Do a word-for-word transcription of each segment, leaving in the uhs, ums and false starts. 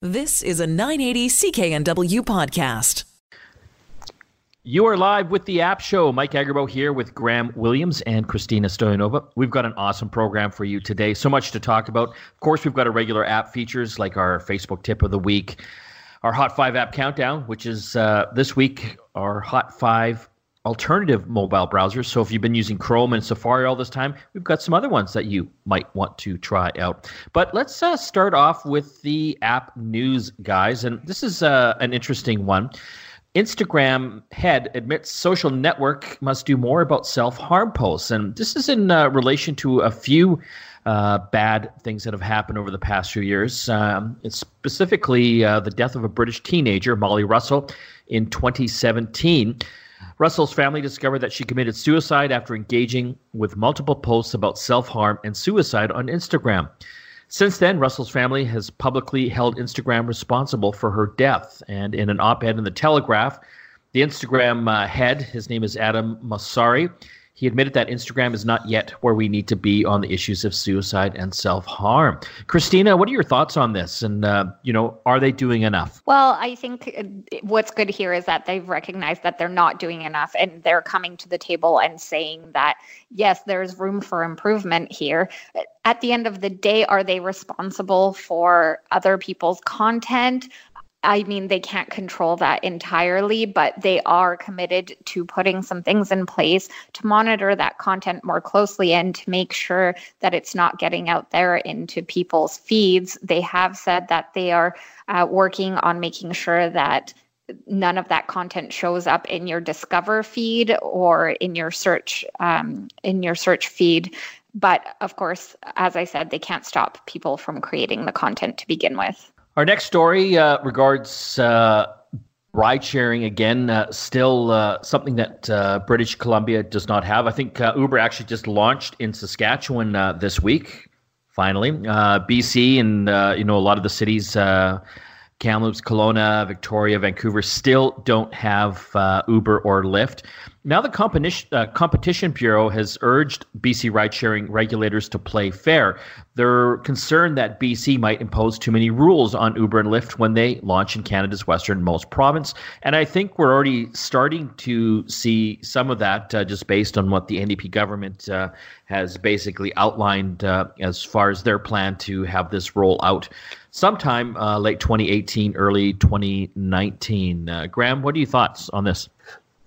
This is a nine eighty C K N W podcast. You are live with The App Show. Mike Agarbo here with Graham Williams and Christina Stoyanova. We've got an awesome program for you today. So much to talk about. Of course, we've got our regular app features like our Facebook tip of the week, our Hot five app countdown, which is uh, this week our Hot five alternative mobile browsers. So if you've been using Chrome and Safari all this time, we've got some other ones that you might want to try out. But let's uh, start off with the app news, guys. And this is uh, an interesting one. Instagram head admits social network must do more about self-harm posts. And this is in uh, relation to a few uh, bad things that have happened over the past few years. Um, it's specifically uh, the death of a British teenager, Molly Russell, in twenty seventeen. Russell's family discovered that she committed suicide after engaging with multiple posts about self-harm and suicide on Instagram. Since then, Russell's family has publicly held Instagram responsible for her death. And in an op-ed in The Telegraph, the Instagram uh, head, his name is Adam Mosseri, he admitted that Instagram is not yet where we need to be on the issues of suicide and self-harm. Christina, what are your thoughts on this? And, uh, you know, are they doing enough? Well, I think what's good here is that they've recognized that they're not doing enough, and they're coming to the table and saying that, yes, there's room for improvement here. At the end of the day, are they responsible for other people's content? I mean, they can't control that entirely, but they are committed to putting some things in place to monitor that content more closely and to make sure that it's not getting out there into people's feeds. They have said that they are uh, working on making sure that none of that content shows up in your Discover feed or in your search um, in your search feed. But of course, as I said, they can't stop people from creating the content to begin with. Our next story uh, regards uh, ride sharing again, uh, still uh, something that uh, British Columbia does not have. I think uh, Uber actually just launched in Saskatchewan uh, this week, finally. Uh, B C and uh, you know a lot of the cities, uh, Kamloops, Kelowna, Victoria, Vancouver, still don't have uh, Uber or Lyft. Now the Competition, uh, Competition Bureau has urged B C ride-sharing regulators to play fair. They're concerned that B C might impose too many rules on Uber and Lyft when they launch in Canada's westernmost province. And I think we're already starting to see some of that uh, just based on what the N D P government uh, has basically outlined uh, as far as their plan to have this roll out sometime uh, late twenty eighteen, early twenty nineteen. Uh, Graham, what are your thoughts on this?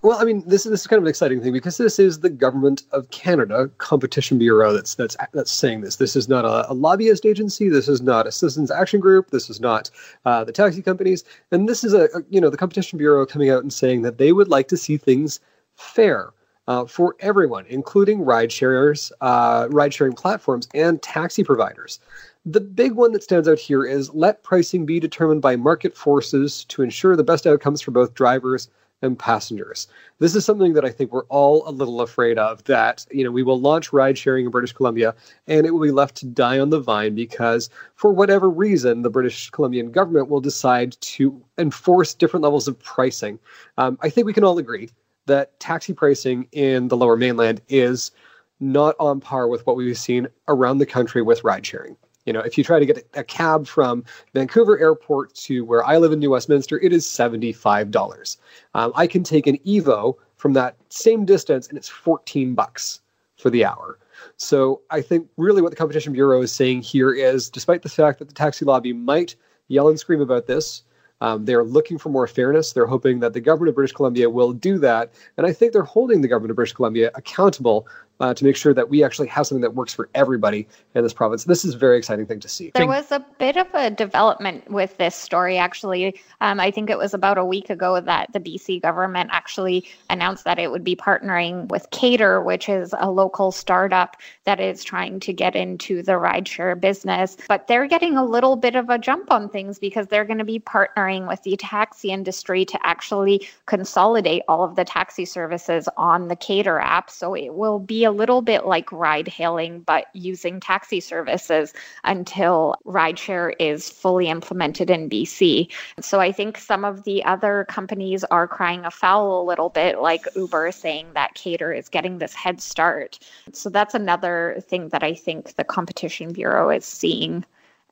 Well, I mean, this is this is kind of an exciting thing because this is the Government of Canada Competition Bureau that's that's that's saying this. This is not a, a lobbyist agency. This is not a citizens action group. This is not uh, the taxi companies. And this is a, a you know the Competition Bureau coming out and saying that they would like to see things fair uh, for everyone, including ride sharers, uh, ride sharing platforms, and taxi providers. The big one that stands out here is let pricing be determined by market forces to ensure the best outcomes for both drivers and passengers. This is something that I think we're all a little afraid of, that you know we will launch ride sharing in British Columbia and it will be left to die on the vine because for whatever reason the British Columbian government will decide to enforce different levels of pricing. Um, I think we can all agree that taxi pricing in the Lower Mainland is not on par with what we've seen around the country with ride sharing. You know, if you try to get a cab from Vancouver Airport to where I live in New Westminster, it is seventy-five dollars. Um, I can take an Evo from that same distance, and it's fourteen bucks for the hour. So I think really what the Competition Bureau is saying here is, despite the fact that the taxi lobby might yell and scream about this, um, they're looking for more fairness. They're hoping that the government of British Columbia will do that. And I think they're holding the government of British Columbia accountable Uh, to make sure that we actually have something that works for everybody in this province. This is a very exciting thing to see. There was a bit of a development with this story, actually. Um, I think it was about a week ago that the B C government actually announced that it would be partnering with Cater, which is a local startup that is trying to get into the rideshare business. But they're getting a little bit of a jump on things because they're going to be partnering with the taxi industry to actually consolidate all of the taxi services on the Cater app. So it will be a A little bit like ride hailing, but using taxi services until rideshare is fully implemented in B C. So I think some of the other companies are crying afoul a little bit, like Uber saying that Cater is getting this head start. So that's another thing that I think the Competition Bureau is seeing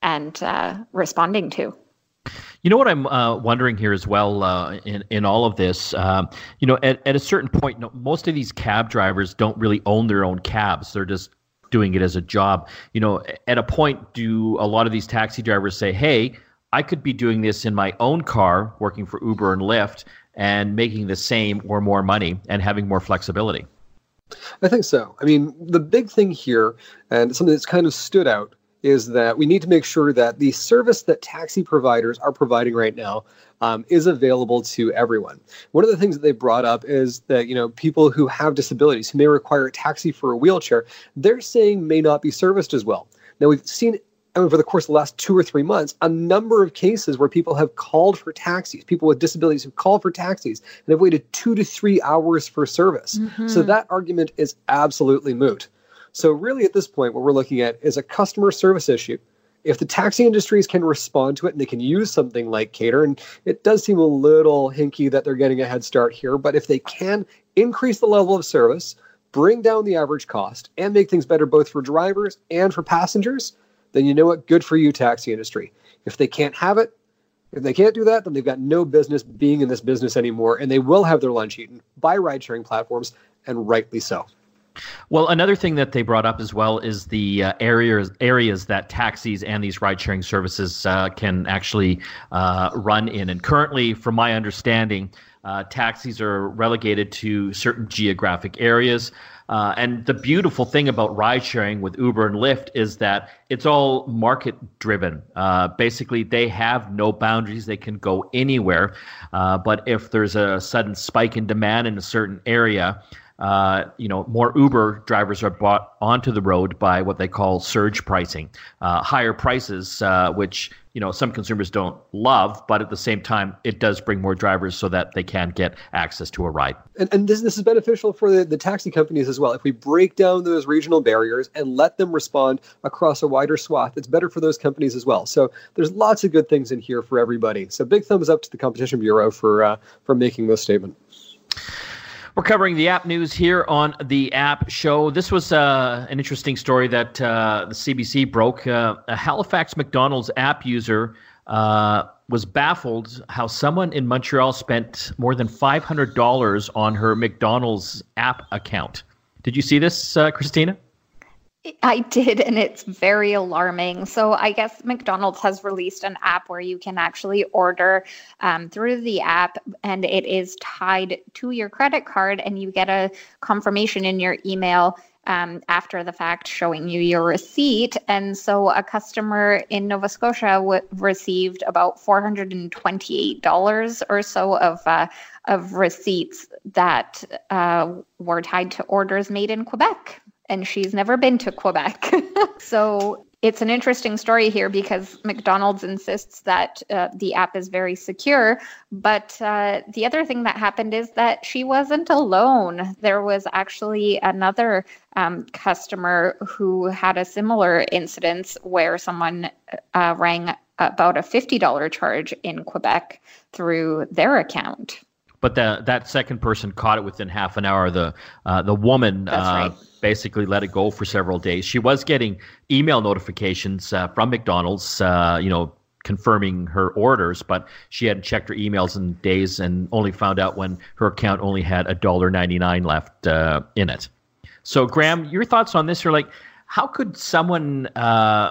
and uh, responding to. You know what I'm uh, wondering here as well uh, in in all of this. Um, you know, at at a certain point, no, most of these cab drivers don't really own their own cabs. They're just doing it as a job. You know, at a point, do a lot of these taxi drivers say, "Hey, I could be doing this in my own car, working for Uber and Lyft, and making the same or more money and having more flexibility"? I think so. I mean, the big thing here, and something that's kind of stood out, is that we need to make sure that the service that taxi providers are providing right now um, is available to everyone. One of the things that they brought up is that, you know, people who have disabilities, who may require a taxi for a wheelchair, they're saying may not be serviced as well. Now, we've seen over the course of the last two or three months, a number of cases where people have called for taxis, people with disabilities have called for taxis and have waited two to three hours for service. Mm-hmm. So that argument is absolutely moot. So really at this point, what we're looking at is a customer service issue. If the taxi industries can respond to it and they can use something like Cater, and it does seem a little hinky that they're getting a head start here, but if they can increase the level of service, bring down the average cost, and make things better both for drivers and for passengers, then you know what? Good for you, taxi industry. If they can't have it, if they can't do that, then they've got no business being in this business anymore, and they will have their lunch eaten by ride-sharing platforms, and rightly so. Well, another thing that they brought up as well is the uh, areas areas that taxis and these ride-sharing services uh, can actually uh, run in. And currently, from my understanding, uh, taxis are relegated to certain geographic areas. Uh, and the beautiful thing about ride-sharing with Uber and Lyft is that it's all market-driven. Uh, basically, they have no boundaries. They can go anywhere. Uh, but if there's a sudden spike in demand in a certain area, Uh, you know, more Uber drivers are brought onto the road by what they call surge pricing, uh, higher prices, uh, which, you know, some consumers don't love, but at the same time, it does bring more drivers so that they can get access to a ride. And, and this, this is beneficial for the, the taxi companies as well. If we break down those regional barriers and let them respond across a wider swath, it's better for those companies as well. So there's lots of good things in here for everybody. So big thumbs up to the Competition Bureau for, uh, for making this statement. We're covering the app news here on The App Show. This was uh, an interesting story that uh, the C B C broke. Uh, a Halifax McDonald's app user uh, was baffled how someone in Montreal spent more than five hundred dollars on her McDonald's app account. Did you see this, uh, Christina? I did, and it's very alarming. So I guess McDonald's has released an app where you can actually order um, through the app, and it is tied to your credit card, and you get a confirmation in your email um, after the fact showing you your receipt. And so a customer in Nova Scotia w- received about four hundred twenty-eight dollars or so of uh, of receipts that uh, were tied to orders made in Quebec. And she's never been to Quebec. So it's an interesting story here because McDonald's insists that uh, the app is very secure. But uh, the other thing that happened is that she wasn't alone. There was actually another um, customer who had a similar incident where someone uh, rang about a fifty dollars charge in Quebec through their account. But the, that second person caught it within half an hour. The uh, the woman uh, right. basically let it go for several days. She was getting email notifications uh, from McDonald's, uh, you know, confirming her orders, but she hadn't checked her emails in days and only found out when her account only had one dollar and ninety-nine cents left uh, in it. So, Graham, your thoughts on this? You're like, how could someone uh,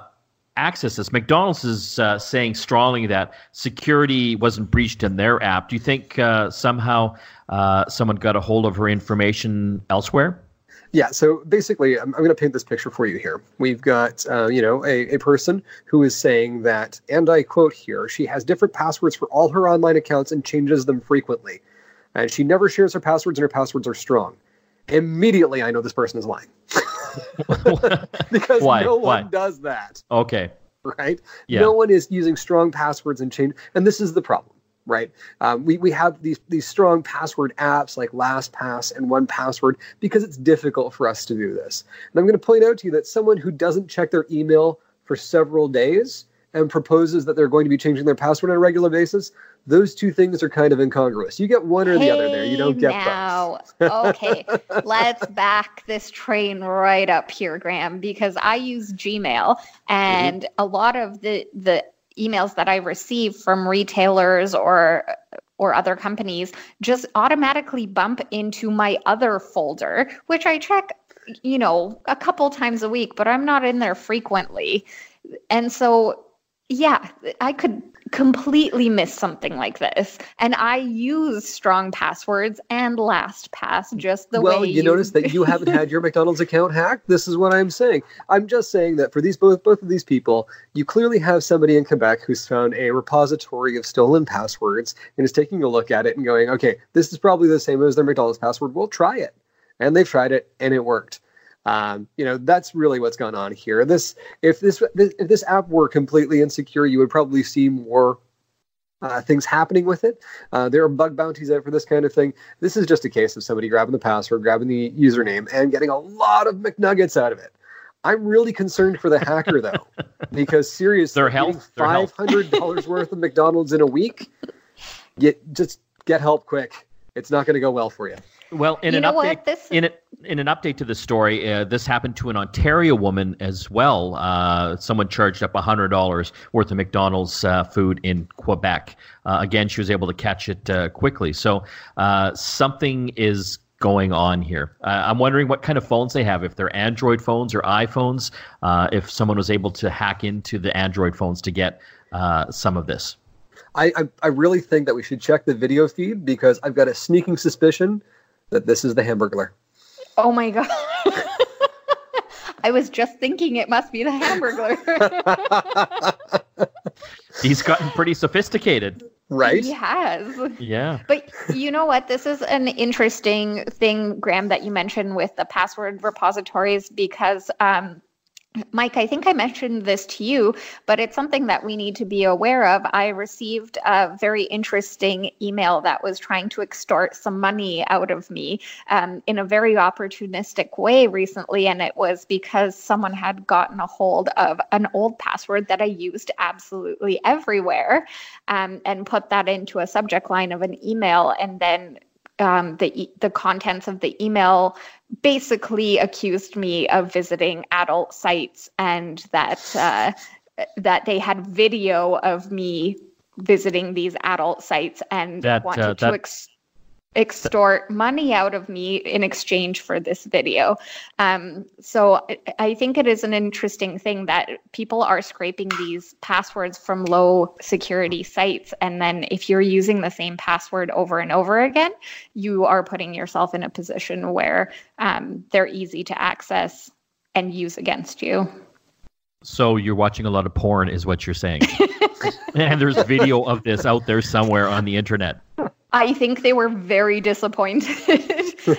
access this? McDonald's is uh, saying strongly that security wasn't breached in their app. Do you think uh, somehow uh, someone got a hold of her information elsewhere? Yeah, so basically, I'm, I'm going to paint this picture for you here. We've got, uh, you know, a, a person who is saying that, and I quote here, she has different passwords for all her online accounts and changes them frequently. And she never shares her passwords, and her passwords are strong. Immediately, I know this person is lying. Because Why? no one Why? does that. Okay. Right? Yeah. No one is using strong passwords and change. And this is the problem, right? Um, we, we have these, these strong password apps like LastPass and OnePassword because it's difficult for us to do this. And I'm going to point out to you that someone who doesn't check their email for several days and proposes that they're going to be changing their password on a regular basis, those two things are kind of incongruous. You get one or hey the other there. You don't get both. Okay, let's back this train right up here, Graham, because I use Gmail, and mm-hmm. a lot of the the emails that I receive from retailers or or other companies just automatically bump into my other folder, which I check, you know, a couple times a week, but I'm not in there frequently. And so, yeah, I could completely miss something like this. And I use strong passwords and LastPass just the well, way. Well, you, you notice that you haven't had your McDonald's account hacked. This is what I'm saying. I'm just saying that for these both both of these people, you clearly have somebody in Quebec who's found a repository of stolen passwords and is taking a look at it and going, okay, this is probably the same as their McDonald's password. We'll try it. And they've tried it and it worked. Um, you know, that's really what's gone on here. This, if this, this, if this app were completely insecure, you would probably see more uh, things happening with it. Uh, there are bug bounties out for this kind of thing. This is just a case of somebody grabbing the password, grabbing the username, and getting a lot of McNuggets out of it. I'm really concerned for the hacker though, because seriously, their health, five hundred dollars worth of McDonald's in a week, get, just get help quick. It's not going to go well for you. Well, in you an update, this... in, a, in an update to the story, uh, this happened to an Ontario woman as well. Uh, someone charged up one hundred dollars worth of McDonald's uh, food in Quebec. Uh, again, she was able to catch it uh, quickly. So uh, something is going on here. Uh, I'm wondering what kind of phones they have, if they're Android phones or iPhones, uh, if someone was able to hack into the Android phones to get uh, some of this. I, I, I really think that we should check the video feed because I've got a sneaking suspicion that this is the Hamburglar. Oh my God. I was just thinking it must be the Hamburglar. He's gotten pretty sophisticated. Right? He has. Yeah. But you know what? This is an interesting thing, Graham, that you mentioned with the password repositories because um, Mike, I think I mentioned this to you, but it's something that we need to be aware of. I received a very interesting email that was trying to extort some money out of me um, in a very opportunistic way recently, and it was because someone had gotten a hold of an old password that I used absolutely everywhere um, and put that into a subject line of an email, and then Um, the e- the contents of the email basically accused me of visiting adult sites and that uh, that they had video of me visiting these adult sites and that, wanted uh, to ex- extort that. money out of me in exchange for this video. Um, so I think it is an interesting thing that people are scraping these passwords from low security sites. And then if you're using the same password over and over again, you are putting yourself in a position where um, they're easy to access and use against you. So you're watching a lot of porn is what you're saying. And there's video of this out there somewhere on the internet. I think they were very disappointed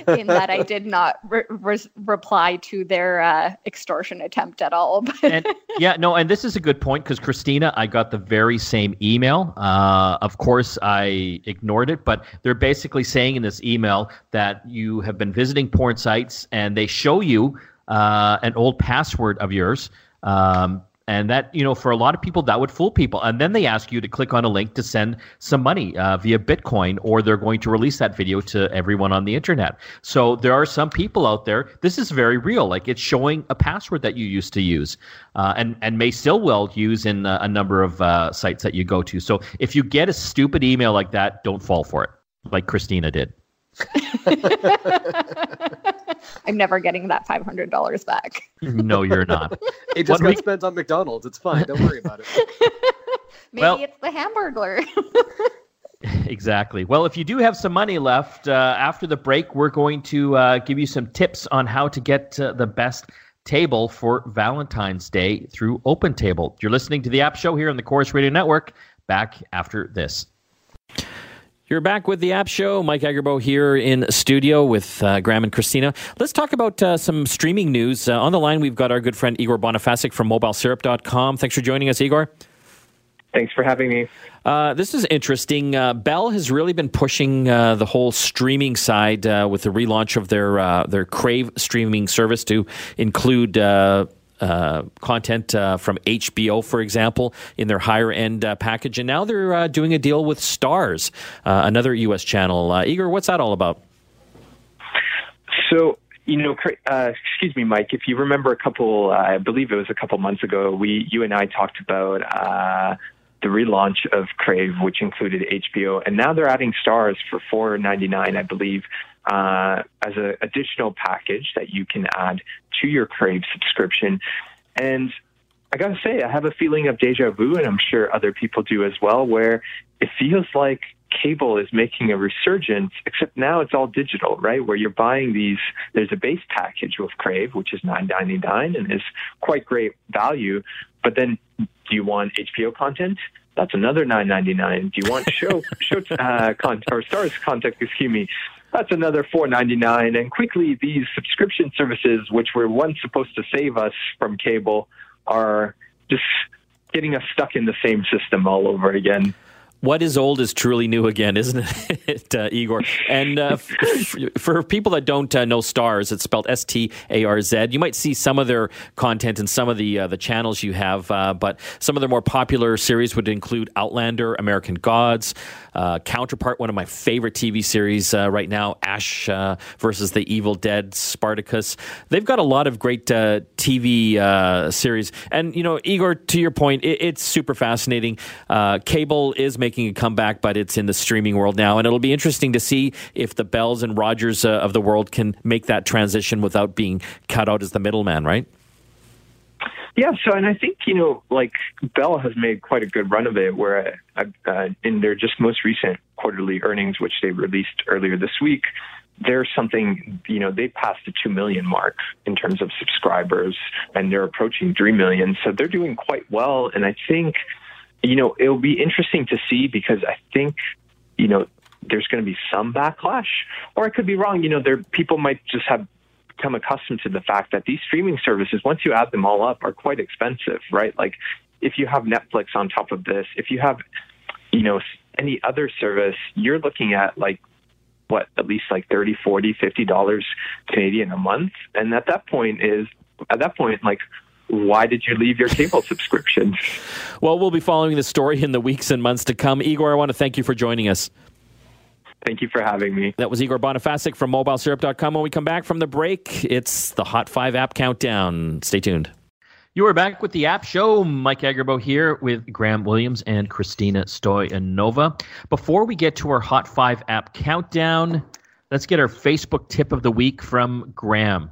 in that I did not re- re- reply to their uh, extortion attempt at all. and, yeah, no, and this is a good point because, Christina, I got the very same email. Uh, of course, I ignored it, but they're basically saying in this email that you have been visiting porn sites and they show you uh, an old password of yours. Um And that, you know, for a lot of people, that would fool people. And then they ask you to click on a link to send some money uh, via Bitcoin, or they're going to release that video to everyone on the internet. So there are some people out there. This is very real. Like it's showing a password that you used to use uh, and, and may still well use in a, a number of uh, sites that you go to. So if you get a stupid email like that, don't fall for it like Christina did. I'm never getting that five hundred dollars back. No, you're not. It just got spent on McDonald's. It's fine. Don't worry about it. Maybe well, it's the Hamburglar. Exactly. Well, if you do have some money left, uh, after the break, we're going to uh, give you some tips on how to get uh, the best table for Valentine's Day through OpenTable. You're listening to The App Show here on the Chorus Radio Network. Back after this. You're back with The App Show. Mike Agarbo here in studio with uh, Graham and Christina. Let's talk about uh, some streaming news. Uh, on the line, we've got our good friend Igor Bonifacic from mobile syrup dot com. Thanks for joining us, Igor. Thanks for having me. Uh, this is interesting. Uh, Bell has really been pushing uh, the whole streaming side uh, with the relaunch of their, uh, their Crave streaming service to include... Uh, Uh, content uh, from H B O, for example, in their higher-end uh, package. And now they're uh, doing a deal with Starz, uh, another U S channel. Uh, Igor, what's that all about? So, you know, uh, excuse me, Mike, if you remember a couple, uh, I believe it was a couple months ago, we, you and I talked about uh, the relaunch of Crave, which included H B O, and now they're adding Starz for four ninety-nine, I believe, uh, as an additional package that you can add to your Crave subscription. And I got to say, I have a feeling of deja vu, and I'm sure other people do as well, where it feels like cable is making a resurgence, except now it's all digital, right? Where you're buying these, there's a base package with Crave, which is nine ninety-nine and is quite great value. But then, do you want H B O content? That's another nine ninety-nine. Do you want show show uh, content or Starz content? Excuse me. That's another four ninety-nine. And quickly, these subscription services, which were once supposed to save us from cable, are just getting us stuck in the same system all over again. What is old is truly new again, isn't it, uh, Igor? And uh, f- for people that don't uh, know Starz, it's spelled S T A R Z. You might see some of their content in some of the uh, the channels you have, uh, but some of their more popular series would include Outlander, American Gods, uh, Counterpart, one of my favorite T V series uh, right now, Ash uh, versus the Evil Dead, Spartacus. They've got a lot of great uh, T V uh, series. And, you know, Igor, to your point, it- it's super fascinating. Uh, cable is making making a comeback, but it's in the streaming world now, and it'll be interesting to see if the Bells and Rogers uh, of the world can make that transition without being cut out as the middleman, right? Yeah, so, and I think, you know, like, Bell has made quite a good run of it, where I, uh, in their just most recent quarterly earnings, which they released earlier this week, there's something, you know, they passed the two million mark in terms of subscribers, and they're approaching three million, so they're doing quite well, and I think, you know, it'll be interesting to see, because I think, you know, there's going to be some backlash, or I could be wrong. You know, there people might just have become accustomed to the fact that these streaming services, once you add them all up, are quite expensive, right? Like, if you have Netflix on top of this, if you have, you know, any other service, you're looking at like what, at least like thirty, forty, fifty dollars Canadian a month. And at that point is at that point, like, why did you leave your cable subscription? Well, we'll be following the story in the weeks and months to come. Igor, I want to thank you for joining us. Thank you for having me. That was Igor Bonifacic from mobile syrup dot com. When we come back from the break, it's the Hot Five App Countdown. Stay tuned. You are back with the App Show. Mike Agarbo here with Graham Williams and Christina Stoyanova. Before we get to our Hot Five App Countdown, let's get our Facebook tip of the week from Graham.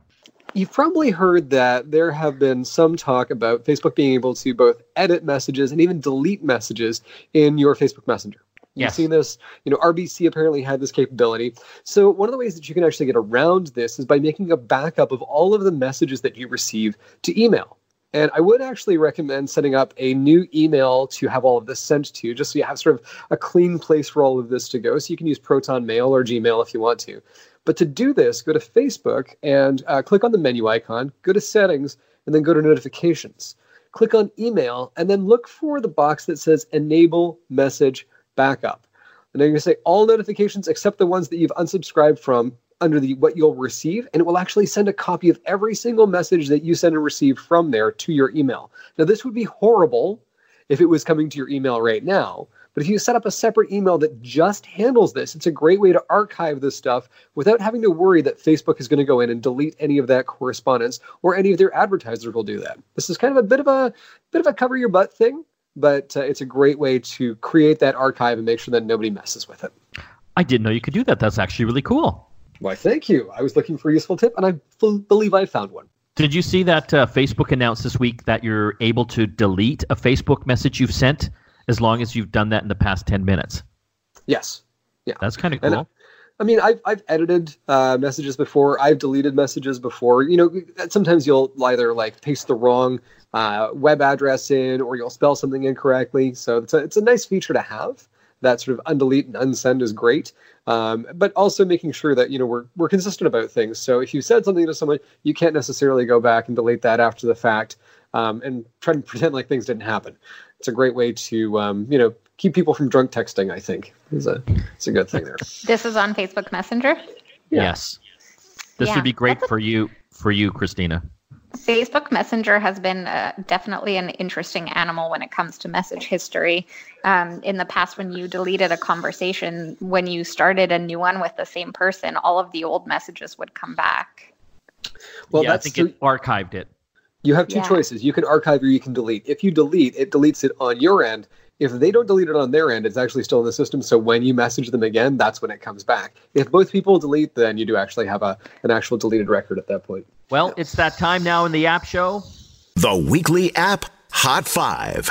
You've probably heard that there have been some talk about Facebook being able to both edit messages and even delete messages in your Facebook Messenger. You've yes. seen this, you know, R B C apparently had this capability. So one of the ways that you can actually get around this is by making a backup of all of the messages that you receive to email. And I would actually recommend setting up a new email to have all of this sent to, just so you have sort of a clean place for all of this to go. So you can use ProtonMail or Gmail if you want to. But to do this, go to Facebook and uh, click on the menu icon, go to Settings, and then go to Notifications. Click on Email, and then look for the box that says Enable Message Backup. And then you're going to say all notifications except the ones that you've unsubscribed from under the what you'll receive, and it will actually send a copy of every single message that you send and receive from there to your email. Now, this would be horrible if it was coming to your email right now. But if you set up a separate email that just handles this, it's a great way to archive this stuff without having to worry that Facebook is going to go in and delete any of that correspondence, or any of their advertisers will do that. This is kind of a bit of a bit of a cover your butt thing, but uh, it's a great way to create that archive and make sure that nobody messes with it. I didn't know you could do that. That's actually really cool. Why, thank you. I was looking for a useful tip, and I f- believe I found one. Did you see that uh, Facebook announced this week that you're able to delete a Facebook message you've sent, as long as you've done that in the past ten minutes? Yes. Yeah. That's kind of cool. I, I mean, I've, I've edited uh, messages before. I've deleted messages before. You know, sometimes you'll either like paste the wrong uh, web address in, or you'll spell something incorrectly. So it's a, it's a nice feature to have. That sort of undelete and unsend is great. Um, but also making sure that, you know, we're we're consistent about things. So if you said something to someone, you can't necessarily go back and delete that after the fact um, and try to pretend like things didn't happen. It's a great way to, um, you know, keep people from drunk texting, I think. It's a, it's a good thing there. This is on Facebook Messenger? Yeah. Yes. This yeah. would be great a- for you, for you, Christina. Facebook Messenger has been uh, definitely an interesting animal when it comes to message history. Um, in the past, when you deleted a conversation, when you started a new one with the same person, all of the old messages would come back. Well, yeah, that's I think the- it archived it. You have two yeah. choices. You can archive or you can delete. If you delete, it deletes it on your end. If they don't delete it on their end, it's actually still in the system. So when you message them again, that's when it comes back. If both people delete, then you do actually have a an actual deleted record at that point. Well, yeah. It's that time now in the app show. The weekly app Hot Five.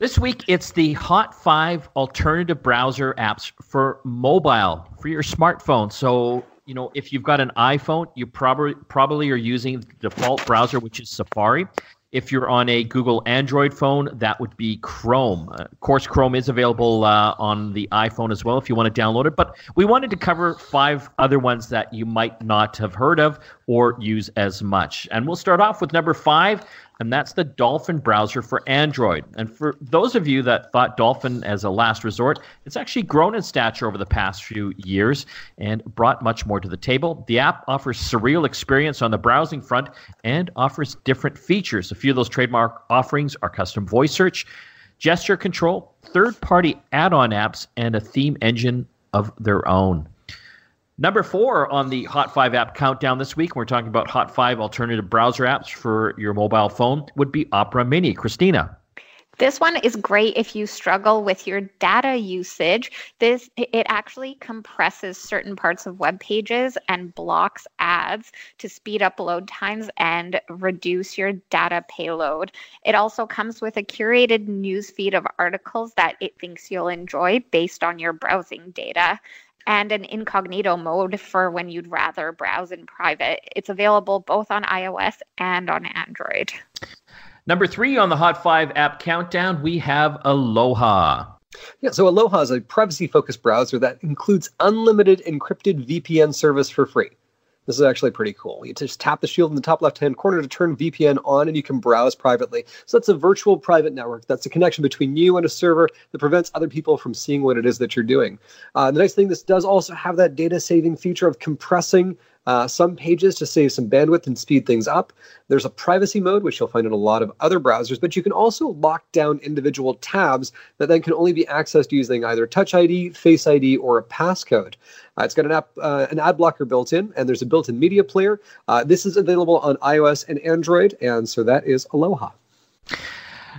This week, it's the Hot Five alternative browser apps for mobile, for your smartphone. So, you know, if you've got an iPhone, you probably probably are using the default browser, which is Safari. If you're on a Google Android phone, that would be Chrome. Uh, of course, Chrome is available uh, on the iPhone as well if you want to download it. But we wanted to cover five other ones that you might not have heard of or use as much. And we'll start off with number five, and that's the Dolphin browser for Android. And for those of you that thought Dolphin as a last resort, it's actually grown in stature over the past few years and brought much more to the table. The app offers surreal experience on the browsing front and offers different features. A few of those trademark offerings are custom voice search, gesture control, third-party add-on apps, and a theme engine of their own. Number four on the Hot Five app countdown this week, we're talking about Hot Five alternative browser apps for your mobile phone, would be Opera Mini. Christina. This one is great if you struggle with your data usage. This it actually compresses certain parts of web pages and blocks ads to speed up load times and reduce your data payload. It also comes with a curated newsfeed of articles that it thinks you'll enjoy based on your browsing data, and an incognito mode for when you'd rather browse in private. It's available both on iOS and on Android. Number three on the Hot Five app countdown, we have Aloha. Yeah, so Aloha is a privacy-focused browser that includes unlimited encrypted V P N service for free. This is actually pretty cool. You just tap the shield in the top left-hand corner to turn V P N on, and you can browse privately. So that's a virtual private network. That's a connection between you and a server that prevents other people from seeing what it is that you're doing. Uh, the nice thing, this does also have that data-saving feature of compressing Uh, some pages to save some bandwidth and speed things up. There's a privacy mode, which you'll find in a lot of other browsers, but you can also lock down individual tabs that then can only be accessed using either Touch I D, Face I D, or a passcode. Uh, it's got an app, uh, an ad blocker built in, and there's a built-in media player. Uh, this is available on iOS and Android, and so that is Aloha.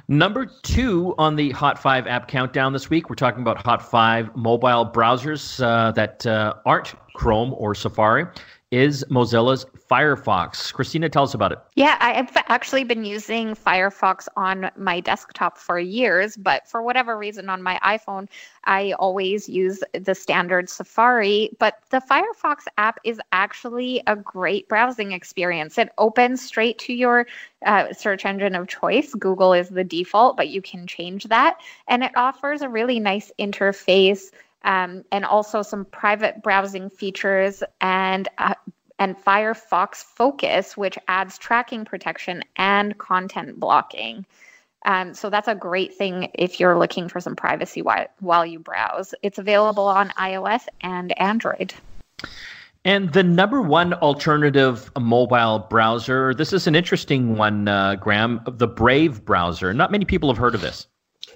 Number two on the Hot Five app countdown this week, we're talking about Hot Five mobile browsers uh, that uh, aren't Chrome or Safari. Is Mozilla's Firefox. Christina, tell us about it. Yeah, I've actually been using Firefox on my desktop for years, but for whatever reason on my iPhone, I always use the standard Safari. But the Firefox app is actually a great browsing experience. It opens straight to your uh, search engine of choice. Google is the default, but you can change that. And it offers a really nice interface, Um, and also some private browsing features and uh, and Firefox Focus, which adds tracking protection and content blocking. Um, so that's a great thing if you're looking for some privacy while, while you browse. It's available on iOS and Android. And the number one alternative mobile browser, this is an interesting one, uh, Graham, the Brave browser. Not many people have heard of this.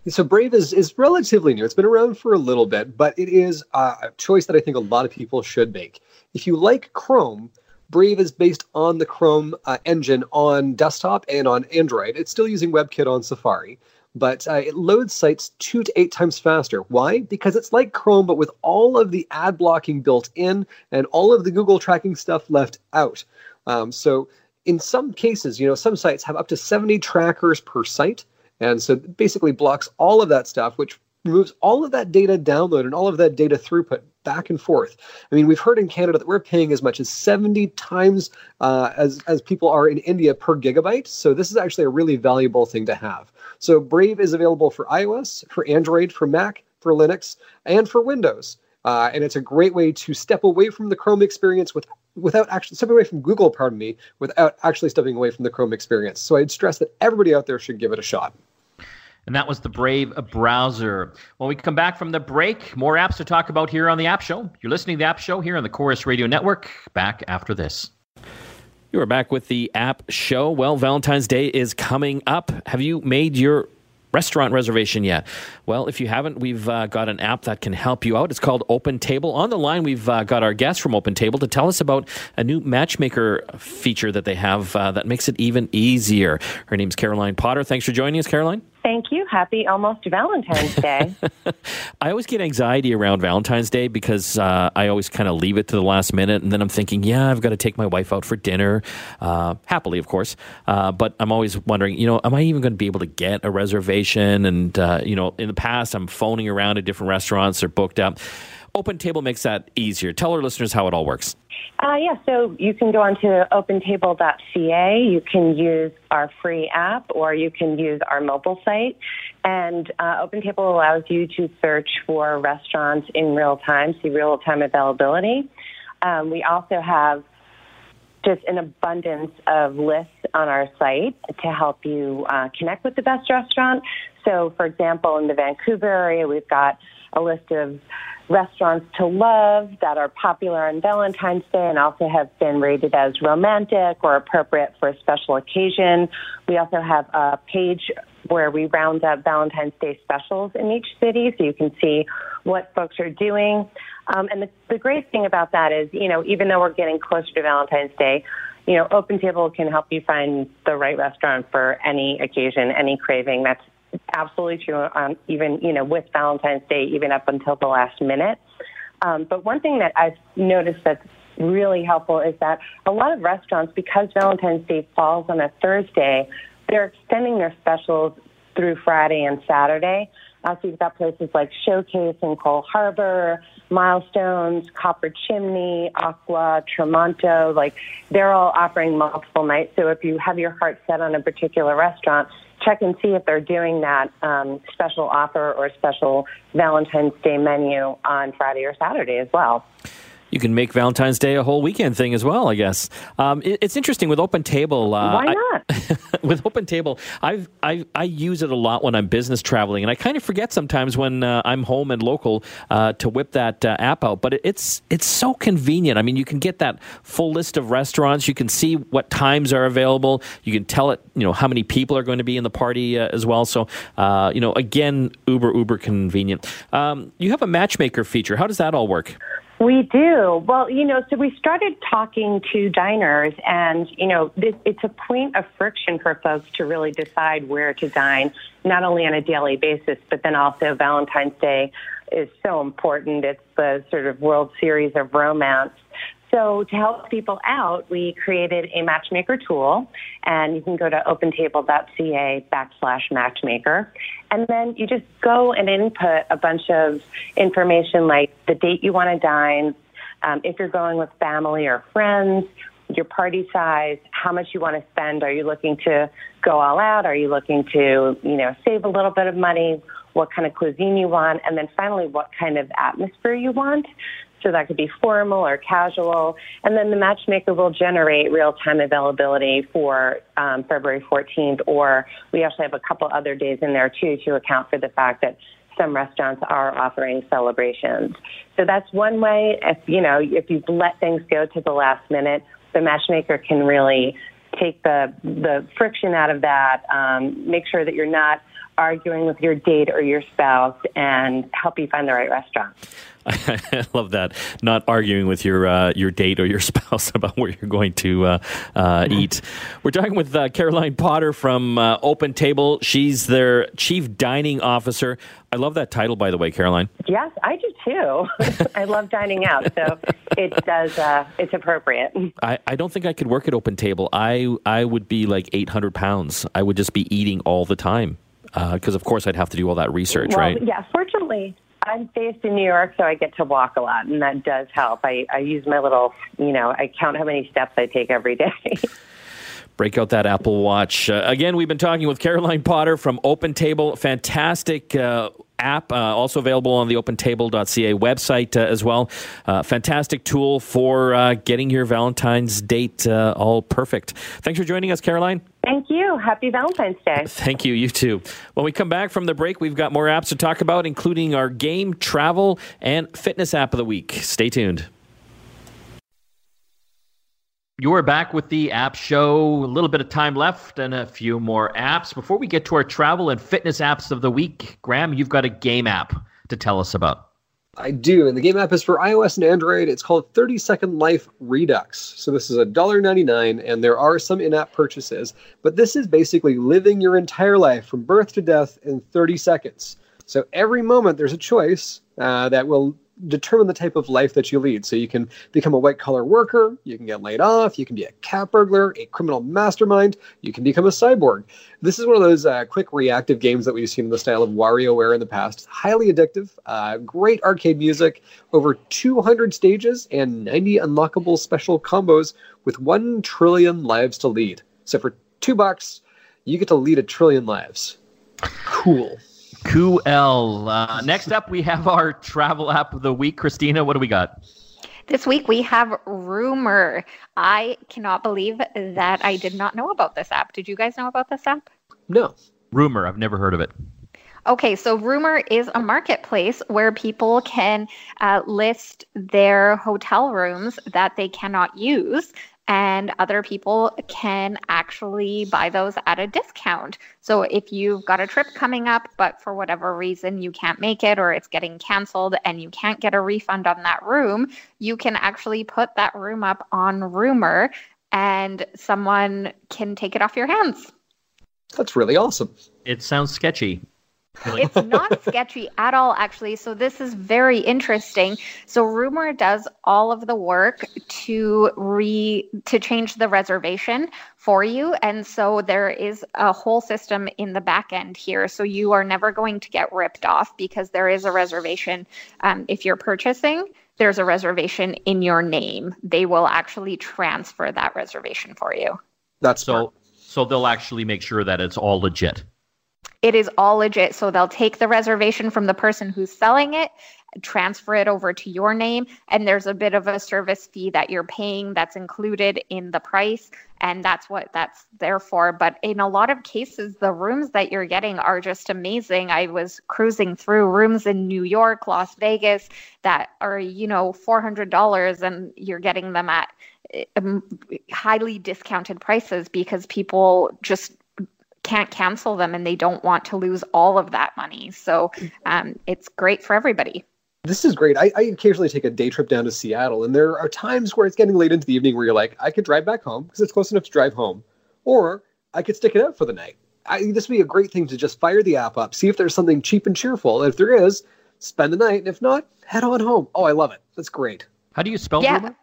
So Brave is, is relatively new. It's been around for a little bit, but it is uh, a choice that I think a lot of people should make. If you like Chrome, Brave is based on the Chrome uh, engine on desktop and on Android. It's still using WebKit on Safari, but uh, it loads sites two to eight times faster. Why? Because it's like Chrome, but with all of the ad blocking built in and all of the Google tracking stuff left out. Um, so in some cases, you know, some sites have up to seventy trackers per site. And so it basically blocks all of that stuff, which removes all of that data download and all of that data throughput back and forth. I mean, we've heard in Canada that we're paying as much as seventy times uh, as, as people are in India per gigabyte. So this is actually a really valuable thing to have. So Brave is available for iOS, for Android, for Mac, for Linux, and for Windows. Uh, and it's a great way to step away from the Chrome experience with, without actually stepping away from Google, pardon me, without actually stepping away from the Chrome experience. So I'd stress that everybody out there should give it a shot. And that was the Brave browser. When we come back from the break, more apps to talk about here on The App Show. You're listening to The App Show here on the Chorus Radio Network. Back after this. You are back with The App Show. Well, Valentine's Day is coming up. Have you made your restaurant reservation yet? Well, if you haven't, we've uh, got an app that can help you out. It's called OpenTable. On the line, we've uh, got our guest from OpenTable to tell us about a new matchmaker feature that they have uh, that makes it even easier. Her name's Caroline Potter. Thanks for joining us, Caroline. Thank you. Happy almost Valentine's Day. I always get anxiety around Valentine's Day because uh, I always kind of leave it to the last minute, and then I'm thinking, yeah, I've got to take my wife out for dinner, uh, happily, of course. Uh, but I'm always wondering, you know, am I even going to be able to get a reservation? And, uh, you know, in the past, I'm phoning around at different restaurants. They're booked up. OpenTable makes that easier. Tell our listeners how it all works. Uh, yeah, so you can go on to opentable dot c a. You can use our free app, or you can use our mobile site. And uh, OpenTable allows you to search for restaurants in real time, see real-time availability. Um, we also have just an abundance of lists on our site to help you uh, connect with the best restaurant. So, for example, in the Vancouver area, we've got a list of restaurants to love that are popular on Valentine's Day and also have been rated as romantic or appropriate for a special occasion. We also have a page where we round up Valentine's Day specials in each city, so you can see what folks are doing. Um, and the, the great thing about that is, you know, even though we're getting closer to Valentine's Day, you know, OpenTable can help you find the right restaurant for any occasion, any craving. That's absolutely true, um, even, you know, with Valentine's Day, even up until the last minute. Um, but one thing that I've noticed that's really helpful is that a lot of restaurants, because Valentine's Day falls on a Thursday, they're extending their specials through Friday and Saturday. Uh, so you've got places like Showcase in Cole Harbor, Milestones, Copper Chimney, Aqua, Tremonto. Like, they're all offering multiple nights. So if you have your heart set on a particular restaurant, check and see if they're doing that um, special offer or special Valentine's Day menu on Friday or Saturday as well. You can make Valentine's Day a whole weekend thing as well, I guess. Um, it, it's interesting with OpenTable. Uh, Why not? I, with OpenTable, I've, I I use it a lot when I'm business traveling, and I kind of forget sometimes when uh, I'm home and local uh, to whip that uh, app out. But it, it's it's so convenient. I mean, you can get that full list of restaurants. You can see what times are available. You can tell it, you know, how many people are going to be in the party uh, as well. So, uh, you know, again, uber, uber convenient. Um, you have a matchmaker feature. How does that all work? We do. Well, you know, so we started talking to diners, and, you know, it, it's a point of friction for folks to really decide where to dine, not only on a daily basis, but then also Valentine's Day is so important. It's the sort of World Series of romance. So to help people out, we created a matchmaker tool, and you can go to opentable.ca backslash matchmaker. And then you just go and input a bunch of information like the date you want to dine, um, if you're going with family or friends, your party size, how much you want to spend. Are you looking to go all out? Are you looking to, you know, save a little bit of money? What kind of cuisine you want? And then finally, what kind of atmosphere you want. So that could be formal or casual. And then the matchmaker will generate real-time availability for um, February fourteenth, or we actually have a couple other days in there, too, to account for the fact that some restaurants are offering celebrations. So that's one way. If, you know, if you let things go to the last minute, the matchmaker can really take the, the friction out of that, um, make sure that you're not arguing with your date or your spouse, and help you find the right restaurant. I love that. Not arguing with your uh, your date or your spouse about where you're going to uh, uh, eat. We're talking with uh, Caroline Potter from uh, OpenTable. She's their chief dining officer. I love that title, by the way, Caroline. Yes, I do too. I love dining out, so it does. Uh, it's appropriate. I, I don't think I could work at OpenTable. I I would be like eight hundred pounds. I would just be eating all the time because, uh, of course, I'd have to do all that research, well, right? Yeah, fortunately. I'm based in New York, so I get to walk a lot, and that does help. I, I use my little, you know, I count how many steps I take every day. Break out that Apple Watch. Uh, again, we've been talking with Caroline Potter from OpenTable. Fantastic uh, app, uh, also available on the opentable dot c a website uh, as well. Uh, fantastic tool for uh, getting your Valentine's date uh, all perfect. Thanks for joining us, Caroline. Thank you. Happy Valentine's Day. Thank you. You too. When we come back from the break, we've got more apps to talk about, including our game, travel, and fitness app of the week. Stay tuned. You are back with the app show. A little bit of time left and a few more apps. Before we get to our travel and fitness apps of the week, Graham, you've got a game app to tell us about. I do, and the game app is for iOS and Android. It's called thirty second life Redux. So this is one dollar ninety-nine, and there are some in-app purchases, but this is basically living your entire life from birth to death in thirty seconds. So every moment there's a choice uh, that will determine the type of life that you lead. So you can become a white-collar worker, you can get laid off, you can be a cat burglar, a criminal mastermind, you can become a cyborg. This is one of those uh, quick reactive games that we've seen in the style of WarioWare in the past. It's highly addictive, uh, great arcade music, over two hundred stages, and ninety unlockable special combos with one trillion lives to lead. So for two bucks, you get to lead a trillion lives. Cool. Cool. Uh, next up, we have our travel app of the week. Christina, what do we got? This week, we have Roomer. I cannot believe that I did not know about this app. Did you guys know about this app? No. Roomer. I've never heard of it. Okay, so Roomer is a marketplace where people can uh, list their hotel rooms that they cannot use, and other people can actually buy those at a discount. So if you've got a trip coming up, but for whatever reason you can't make it or it's getting canceled and you can't get a refund on that room, you can actually put that room up on Roomer and someone can take it off your hands. That's really awesome. It sounds sketchy. It's not sketchy at all, actually. So this is very interesting. So Roomer does all of the work to re to change the reservation for you. And so there is a whole system in the back end here. So you are never going to get ripped off because there is a reservation. Um, if you're purchasing, there's a reservation in your name. They will actually transfer that reservation for you. That's so, so they'll actually make sure that it's all legit. It is all legit. So they'll take the reservation from the person who's selling it, transfer it over to your name, and there's a bit of a service fee that you're paying that's included in the price, and that's what that's there for. But in a lot of cases, the rooms that you're getting are just amazing. I was cruising through rooms in New York, Las Vegas that are, you know, four hundred dollars, and you're getting them at highly discounted prices because people just can't cancel them and they don't want to lose all of that money. So um, it's great for everybody. This is great. I, I occasionally take a day trip down to Seattle, and there are times where it's getting late into the evening where you're like, I could drive back home because it's close enough to drive home, or I could stick it out for the night. I, this would be a great thing to just fire the app up, see if there's something cheap and cheerful. If there is, spend the night. And if not, head on home. Oh, I love it. That's great. How do you spell yeah. Roomer?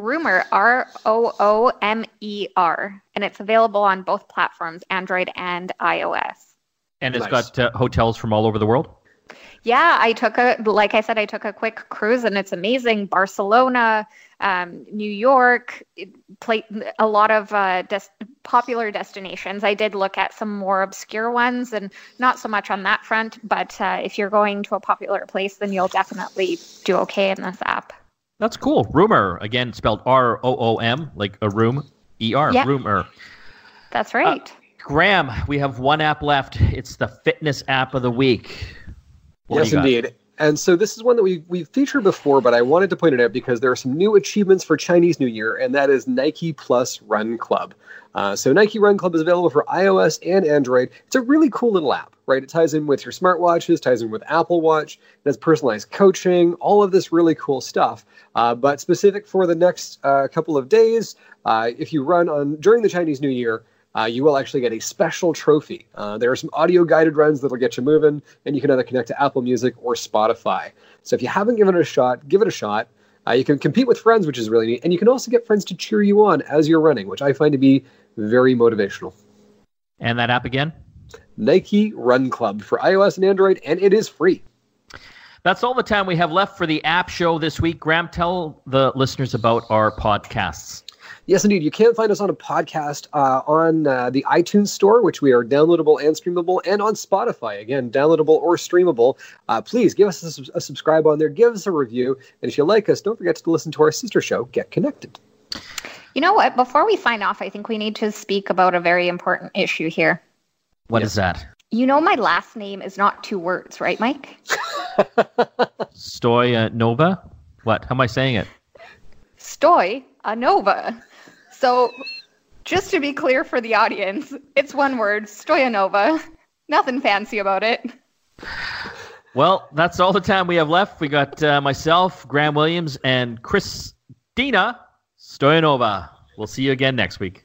Roomer, R O O M E R, and it's available on both platforms, Android and iOS. And it's nice. got uh, hotels from all over the world? Yeah, I took a, like I said, I took a quick cruise, and it's amazing. Barcelona, um, New York, play, a lot of uh, des- popular destinations. I did look at some more obscure ones, and not so much on that front, but uh, if you're going to a popular place, then you'll definitely do okay in this app. That's cool. Roomer, again, spelled R O O M, like a room, E R, yeah. Roomer. That's right. Uh, Graham, we have one app left. It's the fitness app of the week. What yes, indeed. And so this is one that we, we've featured before, but I wanted to point it out because there are some new achievements for Chinese New Year, and that is Nike plus Run Club. Uh, so Nike Run Club is available for iOS and Android. It's a really cool little app, right? It ties in with your smartwatches, ties in with Apple Watch, it has personalized coaching, all of this really cool stuff. Uh, but specific for the next uh, couple of days, uh, if you run on during the Chinese New Year, Uh, you will actually get a special trophy. Uh, there are some audio-guided runs that will get you moving, and you can either connect to Apple Music or Spotify. So if you haven't given it a shot, give it a shot. Uh, you can compete with friends, which is really neat, and you can also get friends to cheer you on as you're running, which I find to be very motivational. And that app again? Nike Run Club for iOS and Android, and it is free. That's all the time we have left for the app show this week. Graham, tell the listeners about our podcasts. Yes, indeed. You can find us on a podcast uh, on uh, the iTunes store, which we are downloadable and streamable, and on Spotify, again, downloadable or streamable. Uh, please give us a, sub- a subscribe on there. Give us a review. And if you like us, don't forget to listen to our sister show, Get Connected. You know what? Before we sign off, I think we need to speak about a very important issue here. What yes. is that? You know my last name is not two words, right, Mike? Stoyanova? What? How am I saying it? Stoyanova. So just to be clear for the audience, it's one word, Stoyanova. Nothing fancy about it. Well, that's all the time we have left. We got uh, myself, Graham Williams, and Christina Stoyanova. We'll see you again next week.